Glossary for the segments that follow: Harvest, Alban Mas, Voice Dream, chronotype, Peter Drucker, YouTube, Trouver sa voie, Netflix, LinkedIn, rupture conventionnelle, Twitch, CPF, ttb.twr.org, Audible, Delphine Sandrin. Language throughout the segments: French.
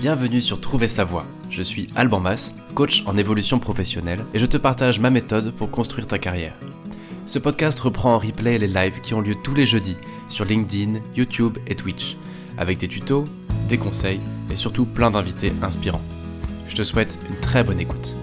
Bienvenue sur Trouver sa voie. Je suis Alban Mas, coach en évolution professionnelle, et je te partage ma méthode pour construire ta carrière. Ce podcast reprend en replay les lives qui ont lieu tous les jeudis sur LinkedIn, YouTube et Twitch, avec des tutos, des conseils et surtout plein d'invités inspirants. Je te souhaite une très bonne écoute.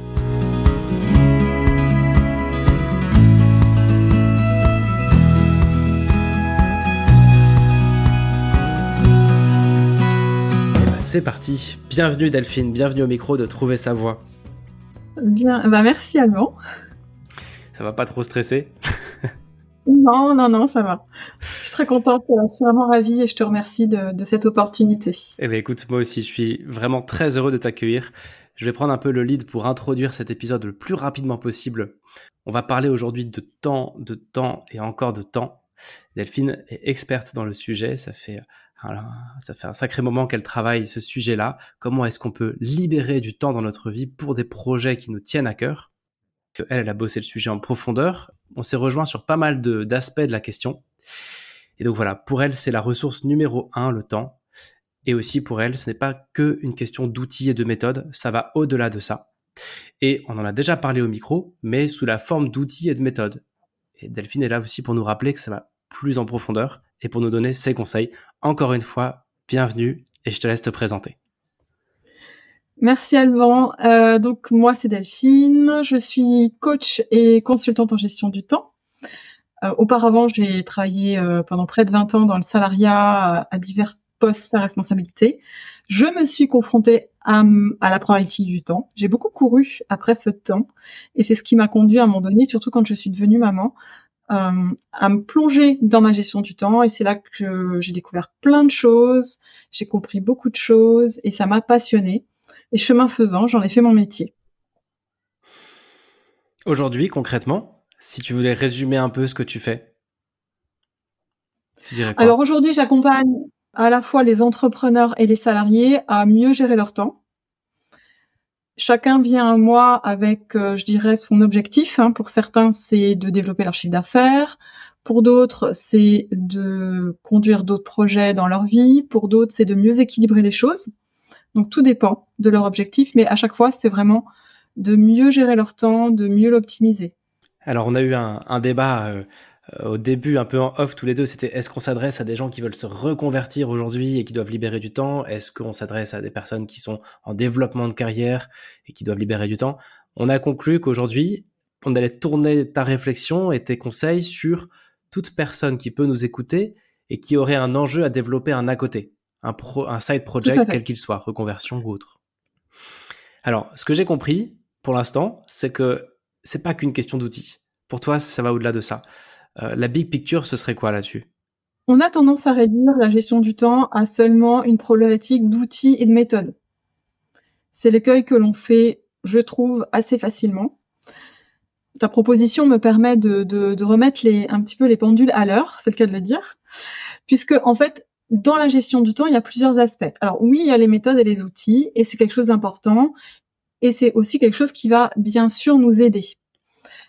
C'est parti. Bienvenue Delphine, bienvenue au micro de Trouver sa voie. Bien, bah merci Alban. Ça va pas trop stresser? Non, ça va. Je suis très contente, je suis vraiment ravie et je te remercie de cette opportunité. Eh bien écoute, moi aussi, je suis vraiment très heureux de t'accueillir. Je vais prendre un peu le lead pour introduire cet épisode le plus rapidement possible. On va parler aujourd'hui de temps et encore de temps. Delphine est experte dans le sujet, ça fait un sacré moment qu'elle travaille ce sujet-là. Comment est-ce qu'on peut libérer du temps dans notre vie pour des projets qui nous tiennent à cœur? Elle a bossé le sujet en profondeur. On s'est rejoint sur pas mal d'aspects de la question. Et donc voilà, pour elle, c'est la ressource numéro 1, le temps. Et aussi pour elle, ce n'est pas qu'une question d'outils et de méthodes, ça va au-delà de ça. Et on en a déjà parlé au micro, mais sous la forme d'outils et de méthodes. Et Delphine est là aussi pour nous rappeler que ça va plus en profondeur et pour nous donner ses conseils. Encore une fois, bienvenue et je te laisse te présenter. Merci Alban. Donc moi c'est Delphine, je suis coach et consultante en gestion du temps. Auparavant, j'ai travaillé pendant près de 20 ans dans le salariat à divers postes à responsabilité. Je me suis confrontée à la problématique du temps. J'ai beaucoup couru après ce temps et c'est ce qui m'a conduit à un moment donné, surtout quand je suis devenue maman, à me plonger dans ma gestion du temps et c'est là que j'ai découvert plein de choses, j'ai compris beaucoup de choses et ça m'a passionnée et chemin faisant, j'en ai fait mon métier. Aujourd'hui, concrètement, si tu voulais résumer un peu ce que tu fais, tu dirais quoi? Alors aujourd'hui, j'accompagne à la fois les entrepreneurs et les salariés à mieux gérer leur temps. Chacun vient à moi avec, je dirais, son objectif. Pour certains, c'est de développer leur chiffre d'affaires. Pour d'autres, c'est de conduire d'autres projets dans leur vie. Pour d'autres, c'est de mieux équilibrer les choses. Donc, tout dépend de leur objectif. Mais à chaque fois, c'est vraiment de mieux gérer leur temps, de mieux l'optimiser. Alors, on a eu un débat au début, un peu en off tous les deux, c'était est-ce qu'on s'adresse à des gens qui veulent se reconvertir aujourd'hui et qui doivent libérer du temps? Est-ce qu'on s'adresse à des personnes qui sont en développement de carrière et qui doivent libérer du temps? On a conclu qu'aujourd'hui, on allait tourner ta réflexion et tes conseils sur toute personne qui peut nous écouter et qui aurait un enjeu à développer un à côté, un side project, quel qu'il soit, reconversion ou autre. Alors, ce que j'ai compris pour l'instant, c'est que c'est pas qu'une question d'outils. Pour toi, ça va au-delà de ça. La big picture, ce serait quoi là-dessus? On a tendance à réduire la gestion du temps à seulement une problématique d'outils et de méthodes. C'est l'écueil que l'on fait, je trouve, assez facilement. Ta proposition me permet de remettre un petit peu les pendules à l'heure, c'est le cas de le dire, puisque en fait, dans la gestion du temps, il y a plusieurs aspects. Alors oui, il y a les méthodes et les outils, et c'est quelque chose d'important, et c'est aussi quelque chose qui va bien sûr nous aider.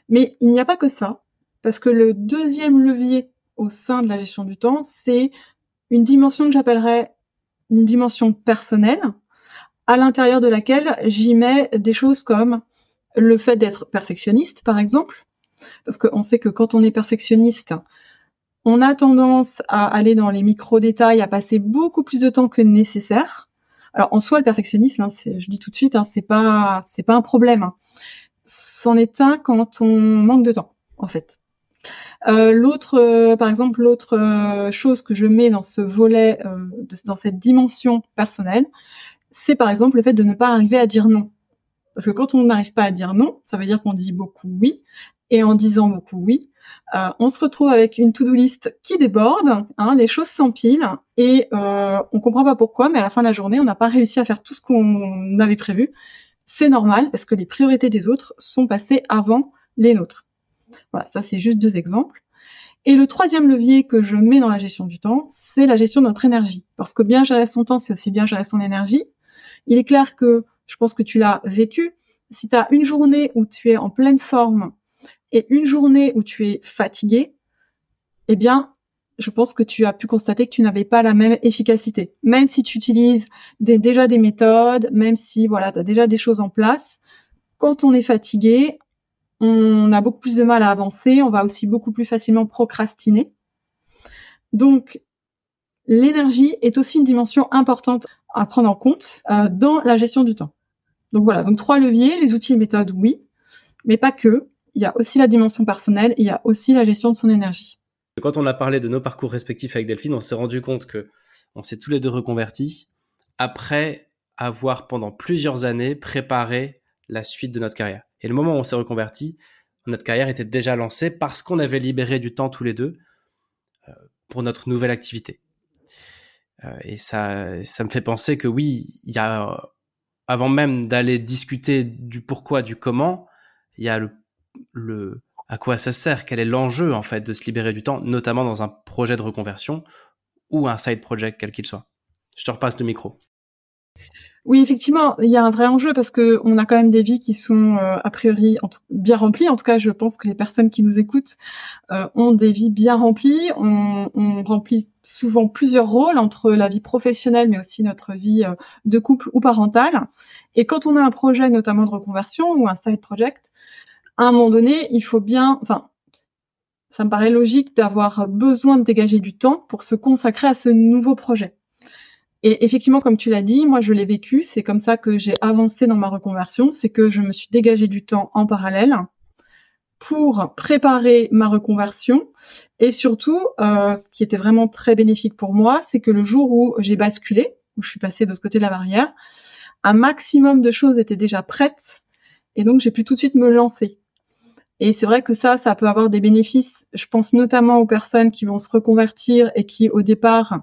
Mais il n'y a pas que ça. Parce que le deuxième levier au sein de la gestion du temps, c'est une dimension que j'appellerais une dimension personnelle, à l'intérieur de laquelle j'y mets des choses comme le fait d'être perfectionniste, par exemple. Parce qu'on sait que quand on est perfectionniste, on a tendance à aller dans les micro-détails, à passer beaucoup plus de temps que nécessaire. Alors, en soi, le perfectionnisme, je dis tout de suite, c'est pas un problème. C'en est un quand on manque de temps, en fait. L'autre chose que je mets dans ce volet, dans cette dimension personnelle, c'est par exemple le fait de ne pas arriver à dire non. Parce que quand on n'arrive pas à dire non, ça veut dire qu'on dit beaucoup oui, et en disant beaucoup oui, on se retrouve avec une to-do list qui déborde, les choses s'empilent, et on comprend pas pourquoi, mais à la fin de la journée, on n'a pas réussi à faire tout ce qu'on avait prévu. C'est normal, parce que les priorités des autres sont passées avant les nôtres. Voilà, ça c'est juste deux exemples. Et le troisième levier que je mets dans la gestion du temps, c'est la gestion de notre énergie. Parce que bien gérer son temps, c'est aussi bien gérer son énergie. Il est clair que, je pense que tu l'as vécu, si tu as une journée où tu es en pleine forme et une journée où tu es fatigué, eh bien, je pense que tu as pu constater que tu n'avais pas la même efficacité. Même si tu utilises déjà des méthodes, même si voilà, tu as déjà des choses en place, quand on est fatigué, on a beaucoup plus de mal à avancer, on va aussi beaucoup plus facilement procrastiner. Donc, l'énergie est aussi une dimension importante à prendre en compte dans la gestion du temps. Donc voilà, donc 3 leviers, les outils et méthodes, oui, mais pas que. Il y a aussi la dimension personnelle, il y a aussi la gestion de son énergie. Quand on a parlé de nos parcours respectifs avec Delphine, on s'est rendu compte qu'on s'est tous les 2 reconvertis après avoir pendant plusieurs années préparé la suite de notre carrière. Et le moment où on s'est reconverti, notre carrière était déjà lancée parce qu'on avait libéré du temps tous les 2 pour notre nouvelle activité. Et ça me fait penser que oui, il y a, avant même d'aller discuter du pourquoi, du comment, il y a le à quoi ça sert, quel est l'enjeu en fait de se libérer du temps, notamment dans un projet de reconversion ou un side project quel qu'il soit. Je te repasse le micro. Oui, effectivement, il y a un vrai enjeu parce que on a quand même des vies qui sont a priori bien remplies. En tout cas, je pense que les personnes qui nous écoutent ont des vies bien remplies. On remplit souvent plusieurs rôles entre la vie professionnelle, mais aussi notre vie de couple ou parentale. Et quand on a un projet, notamment de reconversion ou un side project, à un moment donné, il faut bien, ça me paraît logique d'avoir besoin de dégager du temps pour se consacrer à ce nouveau projet. Et effectivement, comme tu l'as dit, moi, je l'ai vécu. C'est comme ça que j'ai avancé dans ma reconversion. C'est que je me suis dégagé du temps en parallèle pour préparer ma reconversion. Et surtout, ce qui était vraiment très bénéfique pour moi, c'est que le jour où j'ai basculé, où je suis passée de l'autre côté de la barrière, un maximum de choses étaient déjà prêtes. Et donc, j'ai pu tout de suite me lancer. Et c'est vrai que ça peut avoir des bénéfices. Je pense notamment aux personnes qui vont se reconvertir et qui, au départ,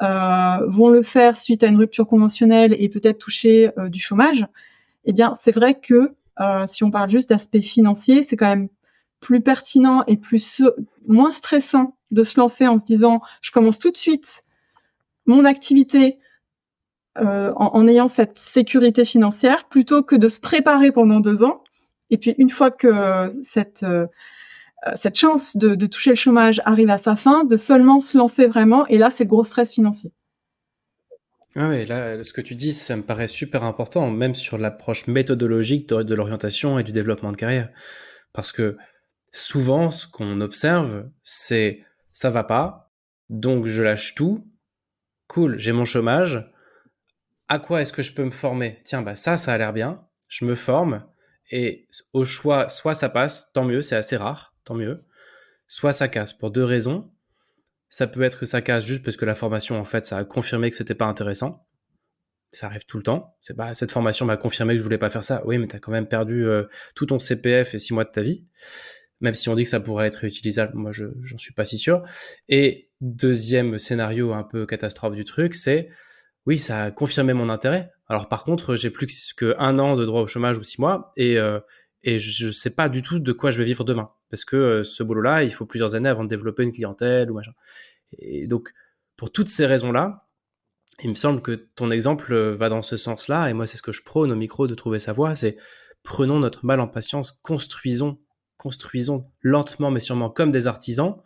vont le faire suite à une rupture conventionnelle et peut-être toucher du chômage. Eh bien, c'est vrai que si on parle juste d'aspect financier, c'est quand même plus pertinent et moins stressant de se lancer en se disant « je commence tout de suite mon activité en ayant cette sécurité financière » plutôt que de se préparer pendant 2 ans. Et puis, une fois que cette chance de toucher le chômage arrive à sa fin, de seulement se lancer vraiment, et là, c'est le gros stress financier. Oui, là, ce que tu dis, ça me paraît super important, même sur l'approche méthodologique de l'orientation et du développement de carrière. Parce que souvent, ce qu'on observe, c'est « ça va pas, donc je lâche tout, cool, j'ai mon chômage, à quoi est-ce que je peux me former ? Tiens, ça a l'air bien, je me forme, et au choix, soit ça passe, tant mieux, c'est assez rare, tant mieux. Soit ça casse pour 2 raisons. Ça peut être que ça casse juste parce que la formation, en fait, ça a confirmé que c'était pas intéressant. Ça arrive tout le temps. C'est cette formation m'a confirmé que je voulais pas faire ça. Oui, mais t'as quand même perdu tout ton CPF et 6 mois de ta vie. Même si on dit que ça pourrait être utilisable, moi, j'en suis pas si sûr. Et deuxième scénario un peu catastrophe du truc, c'est oui, ça a confirmé mon intérêt. Alors par contre, j'ai plus qu'1 an de droit au chômage ou 6 mois et je sais pas du tout de quoi je vais vivre demain. Parce que ce boulot-là, il faut plusieurs années avant de développer une clientèle ou machin. Et donc, pour toutes ces raisons-là, il me semble que ton exemple va dans ce sens-là. Et moi, c'est ce que je prône au micro de Trouver sa voie, c'est prenons notre mal en patience, construisons lentement mais sûrement comme des artisans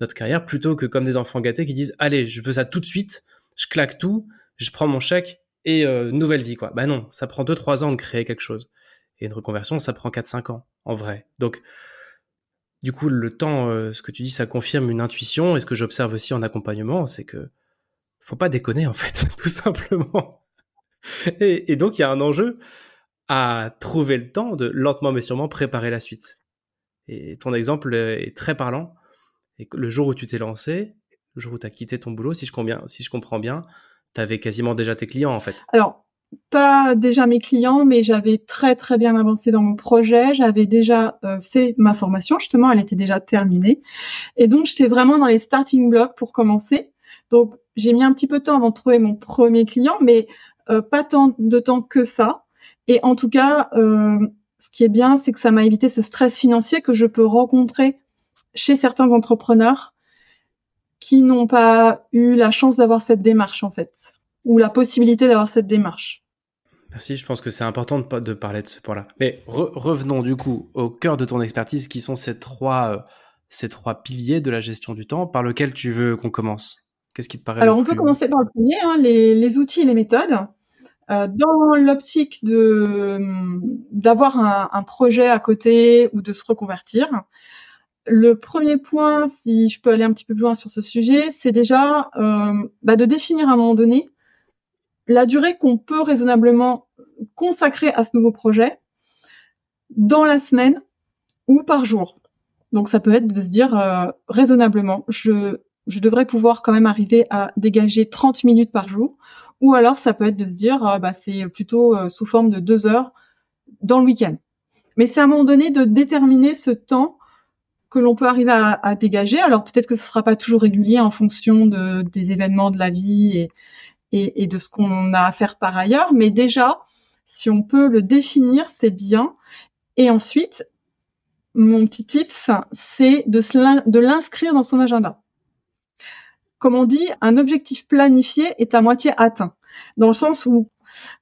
notre carrière plutôt que comme des enfants gâtés qui disent « Allez, je veux ça tout de suite, je claque tout, je prends mon chèque. » Et nouvelle vie, quoi. Non, ça prend 2-3 ans de créer quelque chose. Et une reconversion, ça prend 4-5 ans, en vrai. Donc, du coup, le temps, ce que tu dis, ça confirme une intuition. Et ce que j'observe aussi en accompagnement, c'est que faut pas déconner, en fait, tout simplement. Et donc, il y a un enjeu à trouver le temps de lentement mais sûrement préparer la suite. Et ton exemple est très parlant. Et le jour où tu t'es lancé, le jour où tu as quitté ton boulot, si je comprends bien, t'avais quasiment déjà tes clients, en fait. Alors, pas déjà mes clients, mais j'avais très, très bien avancé dans mon projet. J'avais déjà fait ma formation, justement, elle était déjà terminée. Et donc, j'étais vraiment dans les starting blocks pour commencer. Donc, j'ai mis un petit peu de temps avant de trouver mon premier client, mais pas tant de temps que ça. Et en tout cas, ce qui est bien, c'est que ça m'a évité ce stress financier que je peux rencontrer chez certains entrepreneurs qui n'ont pas eu la chance d'avoir cette démarche, en fait, ou la possibilité d'avoir cette démarche. Merci, je pense que c'est important de parler de ce point-là. Mais revenons du coup au cœur de ton expertise, qui sont ces 3 ces trois piliers de la gestion du temps, par lequel tu veux qu'on commence? Qu'est-ce qui te paraît? Alors, on peut commencer par le premier, hein, les outils et les méthodes. Dans l'optique d'avoir un projet à côté ou de se reconvertir, le premier point, si je peux aller un petit peu plus loin sur ce sujet, c'est déjà de définir à un moment donné la durée qu'on peut raisonnablement consacrer à ce nouveau projet dans la semaine ou par jour. Donc, ça peut être de se dire raisonnablement, je devrais pouvoir quand même arriver à dégager 30 minutes par jour. Ou alors, ça peut être de se dire c'est plutôt sous forme de 2 heures dans le week-end. Mais c'est à un moment donné de déterminer ce temps que l'on peut arriver à dégager. Alors, peut-être que ce ne sera pas toujours régulier en fonction des événements de la vie et de ce qu'on a à faire par ailleurs. Mais déjà, si on peut le définir, c'est bien. Et ensuite, mon petit tips, c'est de l'inscrire dans son agenda. Comme on dit, un objectif planifié est à moitié atteint. Dans le sens où,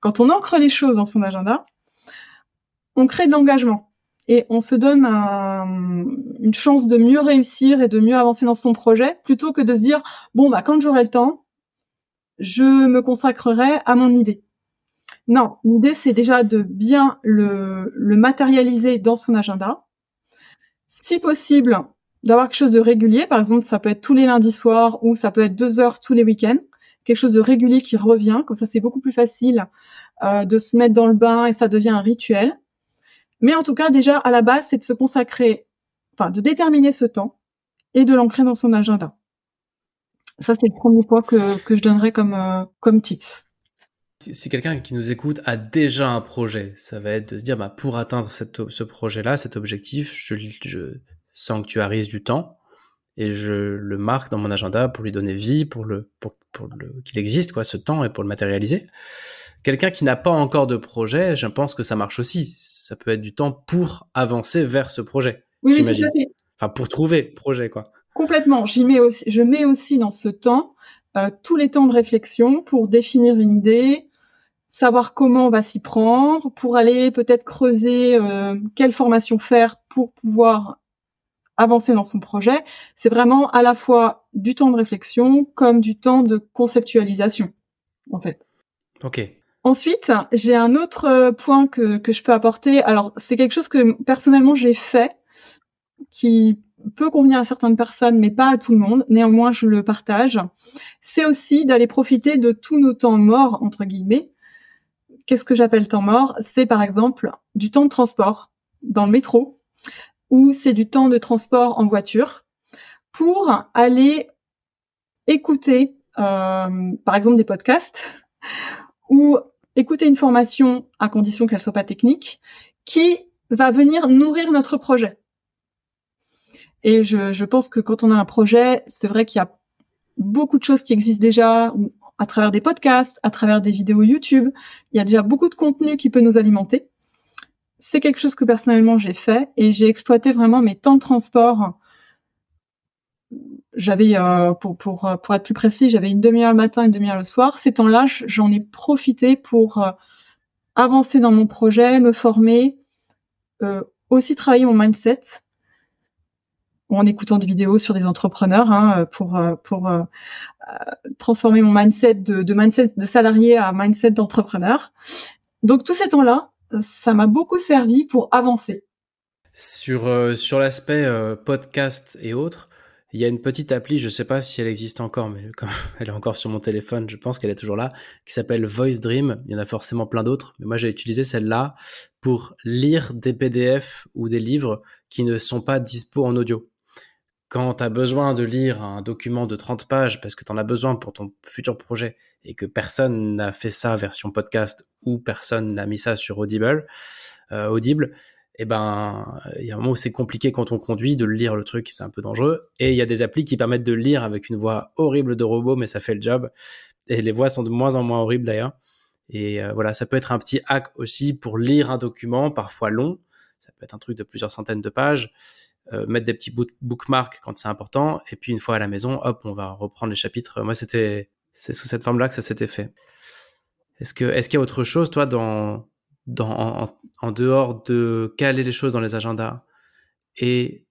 quand on ancre les choses dans son agenda, on crée de l'engagement et on se donne une chance de mieux réussir et de mieux avancer dans son projet, plutôt que de se dire « bon, quand j'aurai le temps, je me consacrerai à mon idée ». Non, l'idée, c'est déjà de bien le matérialiser dans son agenda. Si possible, d'avoir quelque chose de régulier, par exemple, ça peut être tous les lundis soirs ou ça peut être 2 heures tous les week-ends, quelque chose de régulier qui revient, comme ça c'est beaucoup plus facile de se mettre dans le bain et ça devient un rituel. Mais en tout cas, déjà, à la base, c'est de se consacrer, de déterminer ce temps et de l'ancrer dans son agenda. Ça, c'est le premier point que je donnerais comme tips. Si quelqu'un qui nous écoute a déjà un projet, ça va être de se dire, pour atteindre ce projet-là, cet objectif, je sanctuarise du temps et je le marque dans mon agenda pour lui donner vie, pour qu'il existe ce temps et pour le matérialiser. Quelqu'un qui n'a pas encore de projet, je pense que ça marche aussi. Ça peut être du temps pour avancer vers ce projet. Oui, j'imagine. Tout à fait. Enfin, pour trouver le projet, quoi. Complètement. Je mets aussi dans ce temps tous les temps de réflexion pour définir une idée, savoir comment on va s'y prendre, pour aller peut-être creuser quelle formation faire pour pouvoir avancer dans son projet. C'est vraiment à la fois du temps de réflexion comme du temps de conceptualisation, en fait. Ok. Ensuite, j'ai un autre point que je peux apporter. Alors, c'est quelque chose que personnellement j'ai fait, qui peut convenir à certaines personnes, mais pas à tout le monde. Néanmoins, je le partage. C'est aussi d'aller profiter de tous nos temps morts, entre guillemets. Qu'est-ce que j'appelle temps mort? C'est par exemple du temps de transport dans le métro, ou c'est du temps de transport en voiture, pour aller écouter, par exemple, des podcasts ou écouter une formation, à condition qu'elle soit pas technique, qui va venir nourrir notre projet. Et je pense que quand on a un projet, c'est vrai qu'il y a beaucoup de choses qui existent déjà à travers des podcasts, à travers des vidéos YouTube. Il y a déjà beaucoup de contenu qui peut nous alimenter. C'est quelque chose que personnellement j'ai fait et j'ai exploité vraiment mes temps de transport. J'avais, pour être plus précis, j'avais 1 demi-heure le matin, 1 demi-heure le soir. Ces temps-là, j'en ai profité pour avancer dans mon projet, me former, aussi travailler mon mindset en écoutant des vidéos sur des entrepreneurs pour transformer mon mindset de mindset de salarié à mindset d'entrepreneur. Donc, tous ces temps-là, ça m'a beaucoup servi pour avancer. Sur l'aspect podcast et autres, il y a une petite appli, je ne sais pas si elle existe encore, mais comme elle est encore sur mon téléphone, je pense qu'elle est toujours là, qui s'appelle Voice Dream. Il y en a forcément plein d'autres, mais moi j'ai utilisé celle-là pour lire des PDF ou des livres qui ne sont pas dispo en audio. Quand tu as besoin de lire un document de 30 pages parce que tu en as besoin pour ton futur projet et que personne n'a fait ça version podcast ou personne n'a mis ça sur Audible, et il y a un moment où c'est compliqué quand on conduit de lire le truc, c'est un peu dangereux. Et il y a des applis qui permettent de lire avec une voix horrible de robot, mais ça fait le job. Et les voix sont de moins en moins horribles d'ailleurs. Et voilà, ça peut être un petit hack aussi pour lire un document, parfois long. Ça peut être un truc de plusieurs centaines de pages. Mettre des petits bookmarks quand c'est important, et puis une fois à la maison, hop, on va reprendre les chapitres. Moi, c'est sous cette forme-là que ça s'était fait. Est-ce qu'il y a autre chose, toi, en dehors de caler les choses dans les agendas et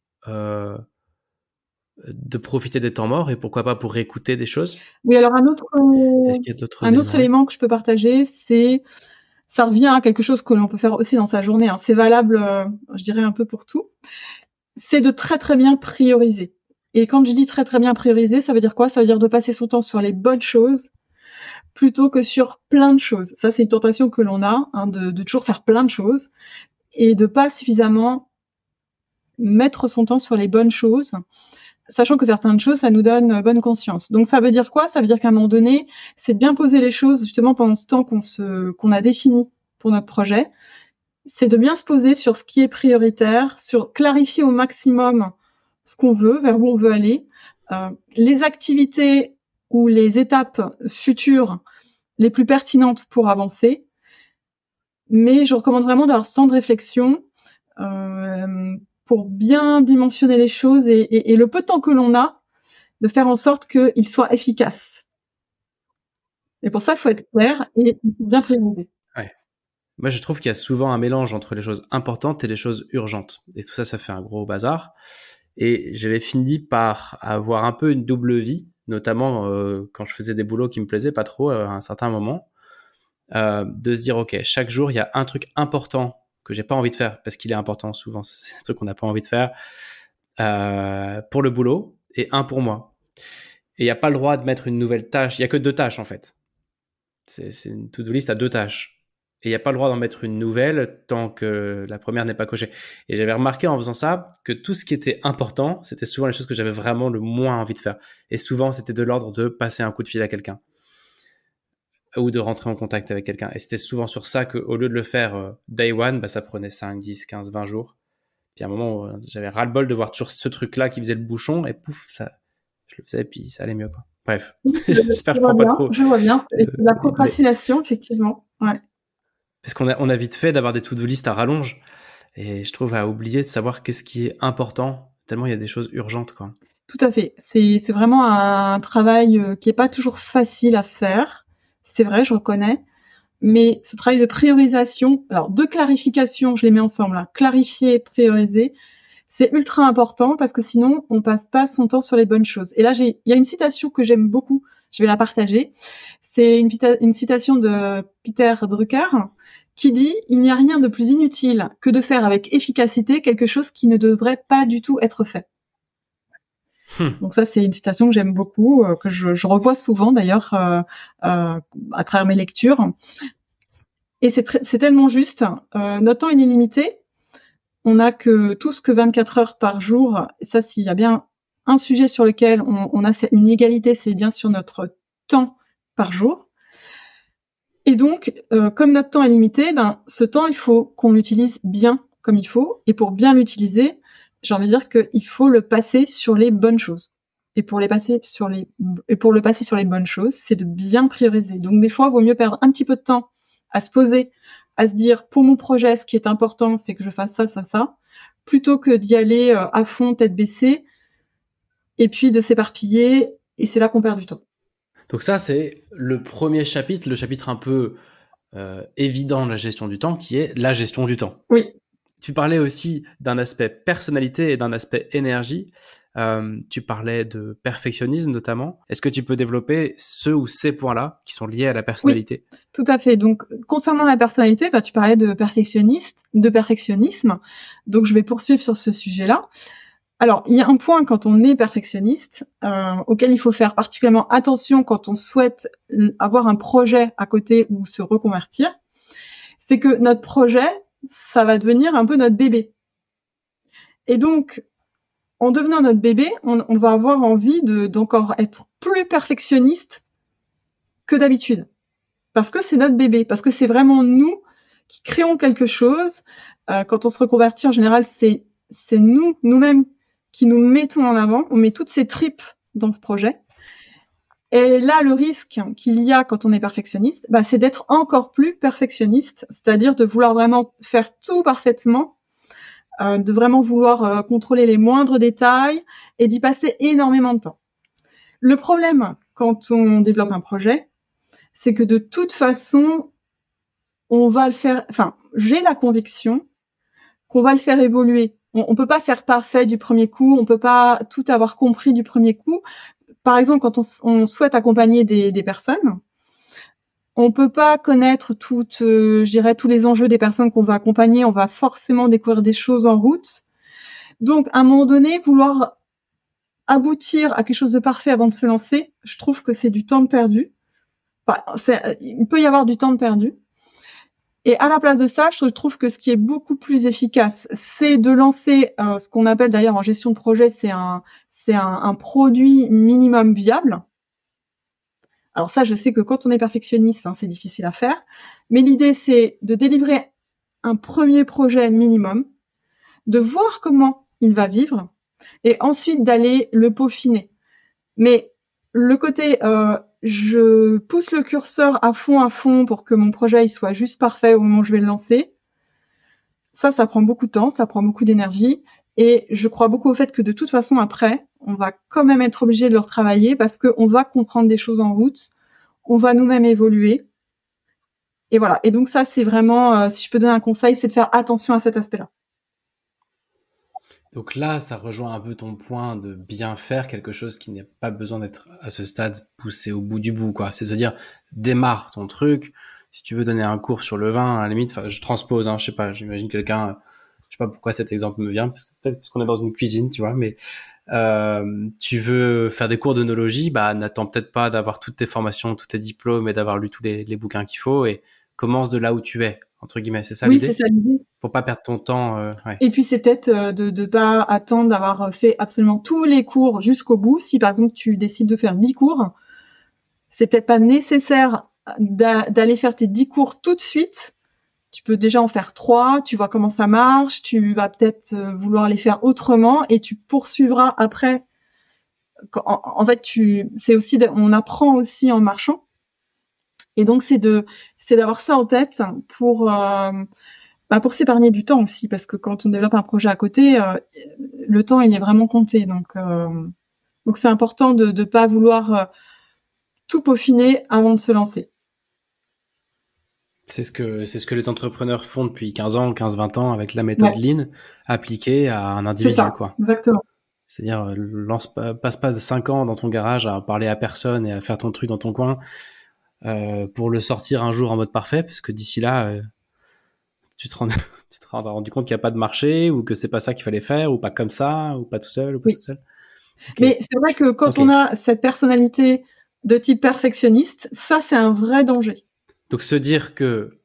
de profiter des temps morts et pourquoi pas pour réécouter des choses. Oui, alors un autre élément que je peux partager, c'est ça revient à quelque chose que l'on peut faire aussi dans sa journée. Hein. C'est valable, je dirais, un peu pour tout. C'est de très, très bien prioriser. Et quand je dis très, très bien prioriser, ça veut dire quoi ? Ça veut dire de passer son temps sur les bonnes choses plutôt que sur plein de choses. Ça, c'est une tentation que l'on a, hein, de toujours faire plein de choses et de pas suffisamment mettre son temps sur les bonnes choses, sachant que faire plein de choses, ça nous donne bonne conscience. Donc, ça veut dire quoi ? Ça veut dire qu'à un moment donné, c'est de bien poser les choses, justement, pendant ce temps qu'on a défini pour notre projet. C'est de bien se poser sur ce qui est prioritaire, sur clarifier au maximum ce qu'on veut, vers où on veut aller, les activités ou les étapes futures les plus pertinentes pour avancer. Mais je recommande vraiment d'avoir ce temps de réflexion, pour bien dimensionner les choses et le peu de temps que l'on a, de faire en sorte qu'il soit efficace. Et pour ça, il faut être clair et bien prioriser. Ouais. Moi, je trouve qu'il y a souvent un mélange entre les choses importantes et les choses urgentes. Et tout ça, ça fait un gros bazar. Et j'avais fini par avoir un peu une double vie, notamment quand je faisais des boulots qui me plaisaient pas trop à un certain moment, de se dire, OK, chaque jour, il y a un truc important que j'ai pas envie de faire, parce qu'il est important souvent, c'est un truc qu'on n'a pas envie de faire, pour le boulot, et un pour moi. Et il n'y a pas le droit de mettre une nouvelle tâche, il n'y a que 2 tâches en fait. C'est une to-do list à 2 tâches. Et il n'y a pas le droit d'en mettre une nouvelle tant que la première n'est pas cochée. Et j'avais remarqué en faisant ça, que tout ce qui était important, c'était souvent les choses que j'avais vraiment le moins envie de faire. Et souvent, c'était de l'ordre de passer un coup de fil à quelqu'un, ou de rentrer en contact avec quelqu'un. Et c'était souvent sur ça qu'au lieu de le faire day one, bah, ça prenait 5, 10, 15, 20 jours. Puis à un moment, j'avais ras-le-bol de voir toujours ce truc-là qui faisait le bouchon, et pouf, ça, je le faisais, et puis ça allait mieux, quoi. Bref, j'espère que je ne prends pas trop. Je vois bien, la procrastination, effectivement. Ouais. Parce qu'on a vite fait d'avoir des to-do list à rallonge, et je trouve à oublier de savoir qu'est-ce qui est important, tellement il y a des choses urgentes, quoi. Tout à fait. C'est vraiment un travail qui n'est pas toujours facile à faire. C'est vrai, je reconnais, mais ce travail de priorisation, alors de clarification, je les mets ensemble, hein, clarifier, prioriser, c'est ultra important parce que sinon, on passe pas son temps sur les bonnes choses. Et là, il y a une citation que j'aime beaucoup, je vais la partager, c'est une citation de Peter Drucker qui dit « Il n'y a rien de plus inutile que de faire avec efficacité quelque chose qui ne devrait pas du tout être fait. » Donc ça, c'est une citation que j'aime beaucoup, que je revois souvent d'ailleurs à travers mes lectures. Et c'est tellement juste. Notre temps est illimité. On n'a que tout ce que 24 heures par jour. Et ça, s'il y a bien un sujet sur lequel on a une égalité, c'est bien sur notre temps par jour. Et donc, comme notre temps est limité, ce temps, il faut qu'on l'utilise bien comme il faut. Et pour bien l'utiliser, j'ai envie de dire qu'il faut le passer sur les bonnes choses. Et pour le passer sur les bonnes choses, c'est de bien prioriser. Donc, des fois, il vaut mieux perdre un petit peu de temps à se poser, à se dire, pour mon projet, ce qui est important, c'est que je fasse ça, ça, ça, plutôt que d'y aller à fond, tête baissée, et puis de s'éparpiller, et c'est là qu'on perd du temps. Donc ça, c'est le premier chapitre, le chapitre un peu évident de la gestion du temps, qui est la gestion du temps. Oui. Tu parlais aussi d'un aspect personnalité et d'un aspect énergie. Tu parlais de perfectionnisme notamment. Est-ce que tu peux développer ceux ou ces points-là qui sont liés à la personnalité ? Oui, tout à fait. Donc, concernant la personnalité, tu parlais de perfectionnisme. Donc, je vais poursuivre sur ce sujet-là. Alors, il y a un point quand on est perfectionniste auquel il faut faire particulièrement attention quand on souhaite avoir un projet à côté ou se reconvertir. C'est que notre projet, ça va devenir un peu notre bébé. Et donc, en devenant notre bébé, on va avoir envie d'encore être plus perfectionniste que d'habitude. Parce que c'est notre bébé, parce que c'est vraiment nous qui créons quelque chose. Quand on se reconvertit, en général, c'est nous-mêmes, qui nous mettons en avant. On met toutes ces tripes dans ce projet. Et là, le risque qu'il y a quand on est perfectionniste, c'est d'être encore plus perfectionniste, c'est-à-dire de vouloir vraiment faire tout parfaitement, de vraiment vouloir contrôler les moindres détails et d'y passer énormément de temps. Le problème quand on développe un projet, c'est que de toute façon, on va le faire, j'ai la conviction qu'on va le faire évoluer. on peut pas faire parfait du premier coup, on peut pas tout avoir compris du premier coup. Par exemple, quand on souhaite accompagner des personnes, on peut pas connaître tous les enjeux des personnes qu'on va accompagner. On va forcément découvrir des choses en route. Donc, à un moment donné, vouloir aboutir à quelque chose de parfait avant de se lancer, je trouve que c'est du temps de perdu. Enfin, il peut y avoir du temps de perdu. Et à la place de ça, je trouve que ce qui est beaucoup plus efficace, c'est de lancer ce qu'on appelle d'ailleurs en gestion de projet, c'est un produit minimum viable. Alors ça, je sais que quand on est perfectionniste, c'est difficile à faire. Mais l'idée, c'est de délivrer un premier projet minimum, de voir comment il va vivre et ensuite d'aller le peaufiner. Mais le côté je pousse le curseur à fond pour que mon projet il soit juste parfait au moment où je vais le lancer, ça prend beaucoup de temps, ça prend beaucoup d'énergie. Et je crois beaucoup au fait que de toute façon, après, on va quand même être obligé de le retravailler parce qu'on va comprendre des choses en route, on va nous-mêmes évoluer. Et voilà. Et donc ça, c'est vraiment, si je peux donner un conseil, c'est de faire attention à cet aspect-là. Donc là, ça rejoint un peu ton point de bien faire quelque chose qui n'a pas besoin d'être à ce stade poussé au bout du bout, quoi. C'est se dire, démarre ton truc. Si tu veux donner un cours sur le vin, à la limite, je transpose, je sais pas, j'imagine quelqu'un... Je sais pas pourquoi cet exemple me vient, peut-être parce qu'on est dans une cuisine, tu vois, mais tu veux faire des cours d'œnologie, n'attends peut-être pas d'avoir toutes tes formations, tous tes diplômes et d'avoir lu tous les bouquins qu'il faut et commence de là où tu es, entre guillemets, c'est ça l'idée ? Oui, c'est ça l'idée. Pour pas perdre ton temps. Ouais. Et puis c'est peut-être de pas attendre d'avoir fait absolument tous les cours jusqu'au bout. Si par exemple tu décides de faire 10 cours, c'est peut-être pas nécessaire d'aller faire tes 10 cours tout de suite. Tu peux déjà en faire 3, tu vois comment ça marche, tu vas peut-être vouloir les faire autrement et tu poursuivras après. En fait, on apprend aussi en marchant. Et donc, c'est d'avoir ça en tête pour s'épargner du temps aussi, parce que quand on développe un projet à côté, le temps, il est vraiment compté. Donc c'est important de ne pas vouloir tout peaufiner avant de se lancer. C'est ce que les entrepreneurs font depuis 15 ans, 15-20 ans avec la méthode Lean appliquée à un individu. C'est ça, quoi. Exactement. C'est-à-dire, passe pas 5 ans dans ton garage à parler à personne et à faire ton truc dans ton coin pour le sortir un jour en mode parfait, parce que d'ici là, tu te rends rendu compte qu'il n'y a pas de marché ou que c'est pas ça qu'il fallait faire ou pas comme ça ou pas tout seul ou pas tout seul. Okay. Mais c'est vrai que quand on a cette personnalité de type perfectionniste, ça c'est un vrai danger. Donc, se dire que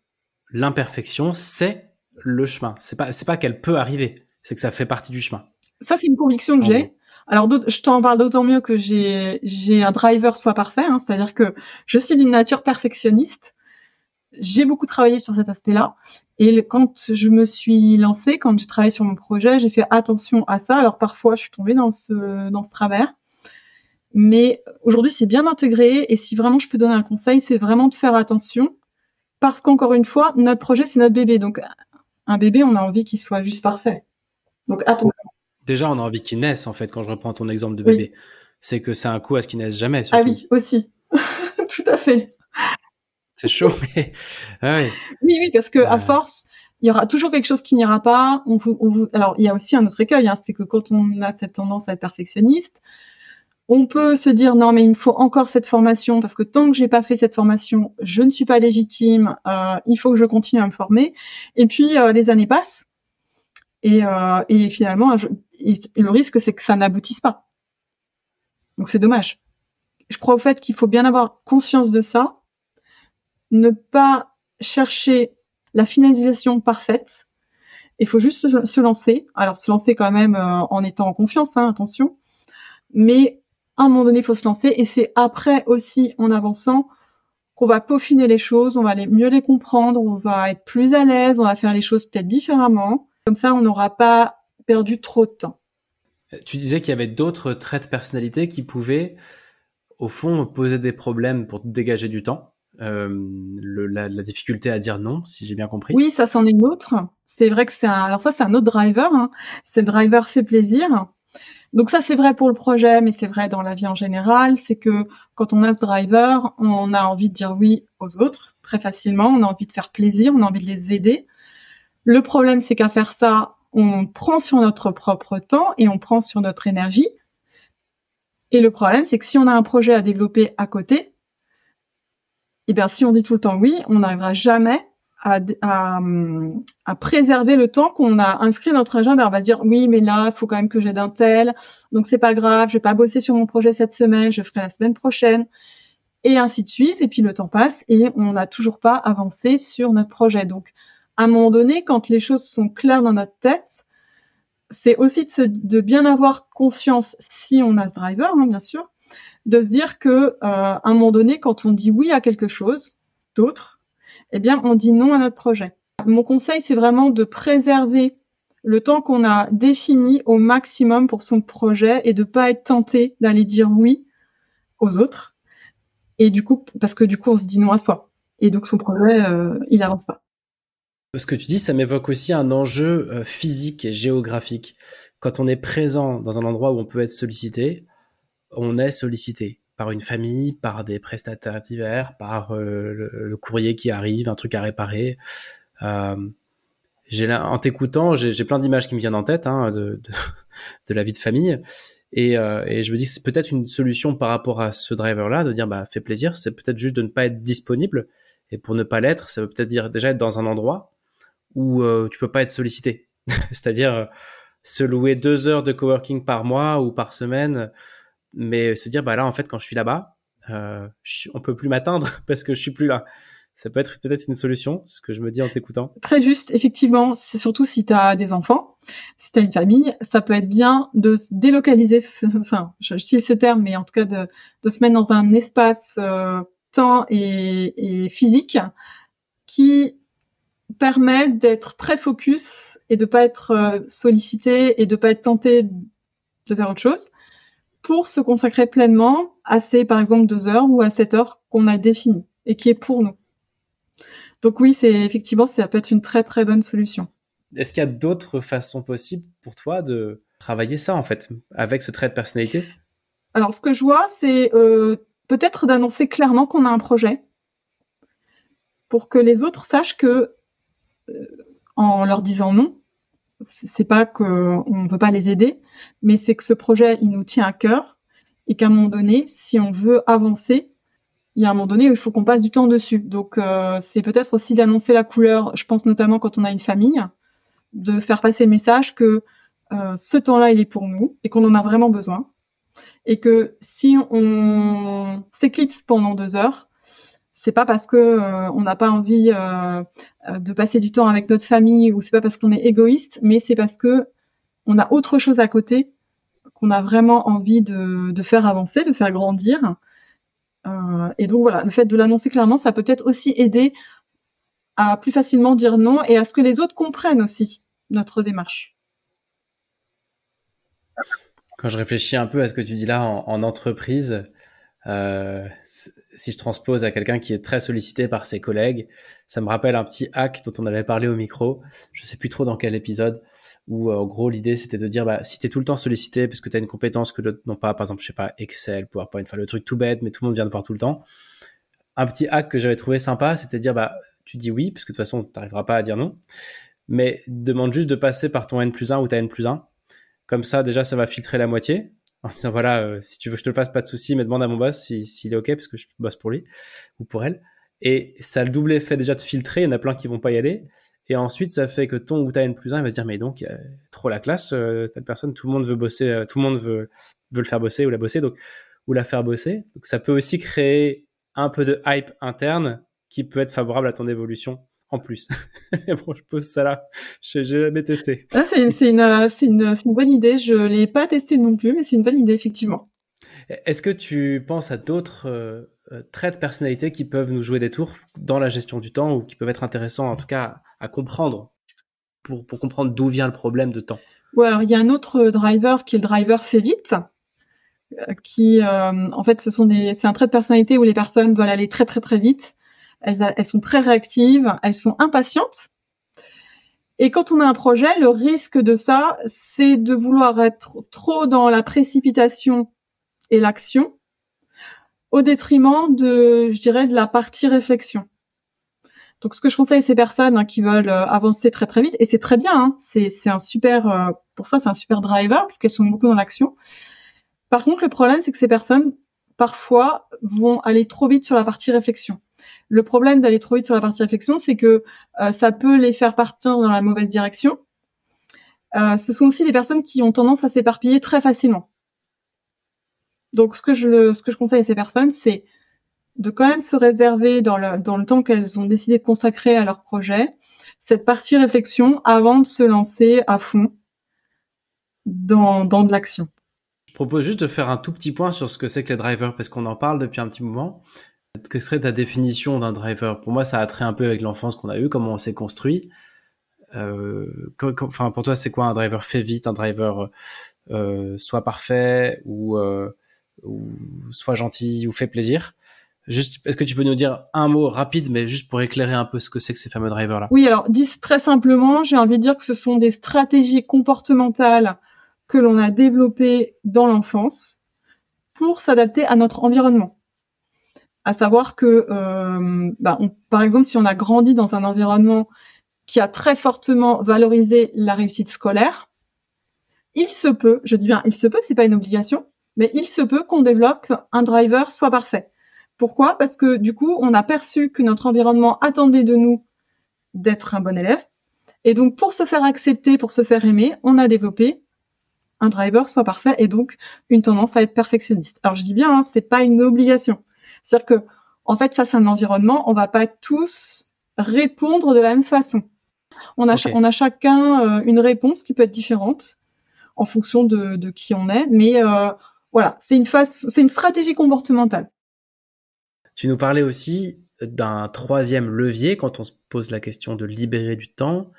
l'imperfection, c'est le chemin. C'est pas qu'elle peut arriver. C'est que ça fait partie du chemin. Ça, c'est une conviction que j'ai. Alors, je t'en parle d'autant mieux que j'ai un driver soit parfait, c'est-à-dire que je suis d'une nature perfectionniste. J'ai beaucoup travaillé sur cet aspect-là. Et quand je me suis lancée, quand je travaillais sur mon projet, j'ai fait attention à ça. Alors, parfois, je suis tombée dans ce travers. Mais aujourd'hui, c'est bien intégré. Et si vraiment je peux donner un conseil, c'est vraiment de faire attention. Parce qu'encore une fois, notre projet, c'est notre bébé. Donc, un bébé, on a envie qu'il soit juste parfait. Donc, attention. Déjà, on a envie qu'il naisse, en fait, quand je reprends ton exemple de bébé. Oui. C'est que c'est un coup à ce qu'il naisse jamais. Surtout. Ah oui, aussi. Tout à fait. C'est chaud, mais... Ah oui. Oui, parce que à force, il y aura toujours quelque chose qui n'ira pas. Alors, il y a aussi un autre écueil. C'est que quand on a cette tendance à être perfectionniste, on peut se dire, non, mais il me faut encore cette formation parce que tant que j'ai pas fait cette formation, je ne suis pas légitime, il faut que je continue à me former. Et puis, les années passent et finalement, le risque, c'est que ça n'aboutisse pas. Donc, c'est dommage. Je crois au fait qu'il faut bien avoir conscience de ça, ne pas chercher la finalisation parfaite. Il faut juste se lancer. Alors, se lancer quand même en étant en confiance, attention. Mais, à un moment donné, il faut se lancer et c'est après aussi, en avançant, qu'on va peaufiner les choses, on va mieux les comprendre, on va être plus à l'aise, on va faire les choses peut-être différemment. Comme ça, on n'aura pas perdu trop de temps. Tu disais qu'il y avait d'autres traits de personnalité qui pouvaient, au fond, poser des problèmes pour te dégager du temps. La difficulté à dire non, si j'ai bien compris. Oui, ça, c'en est une autre. C'est vrai que alors ça, c'est un autre driver. C'est le driver fait plaisir. Donc ça, c'est vrai pour le projet, mais c'est vrai dans la vie en général. C'est que quand on a ce driver, on a envie de dire oui aux autres très facilement. On a envie de faire plaisir, on a envie de les aider. Le problème, c'est qu'à faire ça, on prend sur notre propre temps et on prend sur notre énergie. Et le problème, c'est que si on a un projet à développer à côté, eh bien, si on dit tout le temps oui, on n'arrivera jamais à préserver le temps qu'on a inscrit dans notre agenda. On va se dire, oui, mais là, il faut quand même que j'aide un tel, donc c'est pas grave, je vais pas bosser sur mon projet cette semaine, je ferai la semaine prochaine, et ainsi de suite. Et puis, le temps passe et on n'a toujours pas avancé sur notre projet. Donc, à un moment donné, quand les choses sont claires dans notre tête, c'est aussi de bien avoir conscience, si on a ce driver, hein, bien sûr, de se dire que à un moment donné, quand on dit oui à quelque chose d'autre, eh bien, on dit non à notre projet. Mon conseil, c'est vraiment de préserver le temps qu'on a défini au maximum pour son projet et de pas être tenté d'aller dire oui aux autres. Et du coup, parce que du coup, on se dit non à soi. Et donc, son projet, il avance pas. Ce que tu dis, ça m'évoque aussi un enjeu physique et géographique. Quand on est présent dans un endroit où on peut être sollicité, on est sollicité par une famille, par des prestataires divers, par le courrier qui arrive, un truc à réparer. En t'écoutant, j'ai plein d'images qui me viennent en tête hein, de la vie de famille. Et je me dis que c'est peut-être une solution par rapport à ce driver-là, de dire bah, fais plaisir, c'est peut-être juste de ne pas être disponible. Et pour ne pas l'être, ça veut peut-être dire déjà être dans un endroit où tu peux pas être sollicité. C'est-à-dire se louer 2 heures de coworking par mois ou par semaine, mais se dire, bah là, en fait, quand je suis là-bas, on peut plus m'atteindre parce que je suis plus là. Ça peut être peut-être une solution, ce que je me dis en t'écoutant. Très juste, effectivement. C'est surtout si tu as des enfants, si tu as une famille, ça peut être bien de se délocaliser, enfin, j'utilise ce terme, mais en tout cas de se mettre dans un espace temps et physique qui permet d'être très focus et de pas être sollicité et de pas être tenté de faire autre chose pour se consacrer pleinement à ces, par exemple, 2 heures ou à 7 heures qu'on a définies et qui est pour nous. Donc oui, c'est effectivement, ça peut être une très, très bonne solution. Est-ce qu'il y a d'autres façons possibles pour toi de travailler ça, en fait, avec ce trait de personnalité? Alors, ce que je vois, c'est peut-être d'annoncer clairement qu'on a un projet pour que les autres sachent que en leur disant non, c'est pas qu'on ne peut pas les aider, mais c'est que ce projet, il nous tient à cœur et qu'à un moment donné, si on veut avancer, il y a un moment donné où il faut qu'on passe du temps dessus. Donc, c'est peut-être aussi d'annoncer la couleur, je pense notamment quand on a une famille, de faire passer le message que ce temps-là, il est pour nous et qu'on en a vraiment besoin. Et que si on s'éclipse pendant 2 heures, c'est pas parce que on n'a pas envie de passer du temps avec notre famille ou c'est pas parce qu'on est égoïste, mais c'est parce que on a autre chose à côté qu'on a vraiment envie de faire avancer, de faire grandir. Et donc voilà, le fait de l'annoncer clairement, ça peut peut-être aussi aider à plus facilement dire non et à ce que les autres comprennent aussi notre démarche. Quand je réfléchis un peu à ce que tu dis là en entreprise, si je transpose à quelqu'un qui est très sollicité par ses collègues, ça me rappelle un petit hack dont on avait parlé au micro, je sais plus trop dans quel épisode, où en gros l'idée c'était de dire bah si t'es tout le temps sollicité parce que t'as une compétence que d'autres n'ont pas, par exemple je sais pas Excel, PowerPoint, enfin le truc tout bête mais tout le monde vient de voir tout le temps. Un petit hack que j'avais trouvé sympa, c'était de dire bah tu dis oui parce que de toute façon t'arriveras pas à dire non, mais demande juste de passer par ton N+1 ou ta N+1. Comme ça, déjà, ça va filtrer la moitié. En disant, voilà, si tu veux que je te le fasse, pas de souci, mais demande à mon boss s'il est OK, parce que je bosse pour lui ou pour elle. Et ça a le double effet déjà de filtrer. Il y en a plein qui vont pas y aller. Et ensuite, ça fait que ton ou ta N+1, il va se dire, mais donc, trop la classe, telle personne, tout le monde veut bosser, tout le monde veut le faire bosser ou la bosser, donc, ou la faire bosser. Donc, ça peut aussi créer un peu de hype interne qui peut être favorable à ton évolution. En plus, bon, je pose ça là, j'ai jamais testé. Ah, c'est une bonne idée, je l'ai pas testé non plus, mais c'est une bonne idée, effectivement. Est-ce que tu penses à d'autres traits de personnalité qui peuvent nous jouer des tours dans la gestion du temps ou qui peuvent être intéressants, en tout cas, à comprendre, pour comprendre d'où vient le problème de temps? Ouais, alors il y a un autre driver qui est le driver fait vite, qui, en fait, c'est un trait de personnalité où les personnes veulent aller très, très, très vite. Elles sont très réactives, elles sont impatientes. Et quand on a un projet, le risque de ça, c'est de vouloir être trop dans la précipitation et l'action, au détriment de la partie réflexion. Donc, ce que je conseille à ces personnes hein, qui veulent avancer très, très vite, et c'est très bien, hein, c'est un super, pour ça, c'est un super driver, parce qu'elles sont beaucoup dans l'action. Par contre, le problème, c'est que ces personnes, parfois, vont aller trop vite sur la partie réflexion. Le problème d'aller trop vite sur la partie réflexion, c'est que ça peut les faire partir dans la mauvaise direction. Ce sont aussi des personnes qui ont tendance à s'éparpiller très facilement. Donc, ce que je conseille à ces personnes, c'est de quand même se réserver dans le temps qu'elles ont décidé de consacrer à leur projet, cette partie réflexion avant de se lancer à fond dans de l'action. Je propose juste de faire un tout petit point sur ce que c'est que les drivers, parce qu'on en parle depuis un petit moment. Que serait ta définition d'un driver? Pour moi, ça a trait un peu avec l'enfance qu'on a eue, comment on s'est construit. Pour toi, c'est quoi un driver fait vite, un driver soit parfait ou soit gentil ou fait plaisir? Juste, est-ce que tu peux nous dire un mot rapide, mais juste pour éclairer un peu ce que c'est que ces fameux drivers-là? Oui, alors, très simplement, j'ai envie de dire que ce sont des stratégies comportementales que l'on a développées dans l'enfance pour s'adapter à notre environnement. À savoir que, par exemple, si on a grandi dans un environnement qui a très fortement valorisé la réussite scolaire, il se peut, c'est pas une obligation, mais il se peut qu'on développe un driver soit parfait. Pourquoi? Parce que du coup, on a perçu que notre environnement attendait de nous d'être un bon élève. Et donc, pour se faire accepter, pour se faire aimer, on a développé un driver soit parfait et donc une tendance à être perfectionniste. Alors, je dis bien, hein, c'est pas une obligation. C'est-à-dire que, en fait, face à un environnement, on va pas tous répondre de la même façon. On a chacun une réponse qui peut être différente en fonction de qui on est. Mais voilà, c'est une stratégie comportementale. Tu nous parlais aussi d'un troisième levier quand on se pose la question de libérer du temps.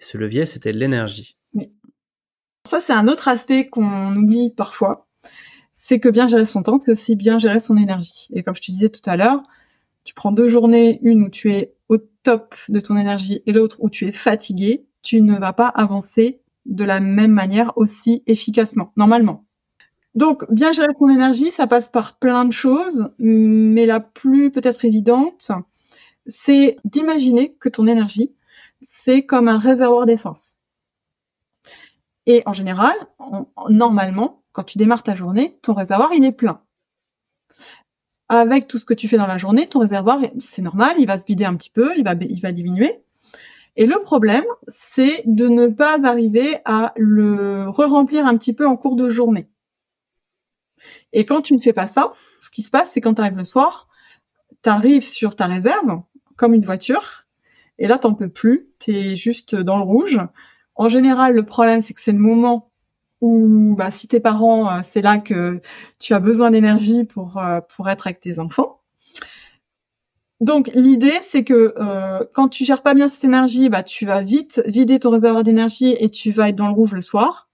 Ce levier, c'était l'énergie. Oui. Ça, c'est un autre aspect qu'on oublie parfois. C'est que bien gérer son temps, c'est aussi bien gérer son énergie. Et comme je te disais tout à l'heure, tu prends 2 journées, une où tu es au top de ton énergie et l'autre où tu es fatigué, tu ne vas pas avancer de la même manière aussi efficacement, normalement. Donc, bien gérer son énergie, ça passe par plein de choses, mais la plus peut-être évidente, c'est d'imaginer que ton énergie, c'est comme un réservoir d'essence. Et en général, normalement, quand tu démarres ta journée, ton réservoir, il est plein. Avec tout ce que tu fais dans la journée, ton réservoir, c'est normal, il va se vider un petit peu, il va diminuer. Et le problème, c'est de ne pas arriver à le re-remplir un petit peu en cours de journée. Et quand tu ne fais pas ça, ce qui se passe, c'est quand tu arrives le soir, tu arrives sur ta réserve, comme une voiture, et là, tu n'en peux plus, tu es juste dans le rouge. En général, le problème, c'est que c'est le moment ou bah, si tes parents, c'est là que tu as besoin d'énergie pour être avec tes enfants. Donc, l'idée, c'est que quand tu gères pas bien cette énergie, bah, tu vas vite vider ton réservoir d'énergie et tu vas être dans le rouge le soir.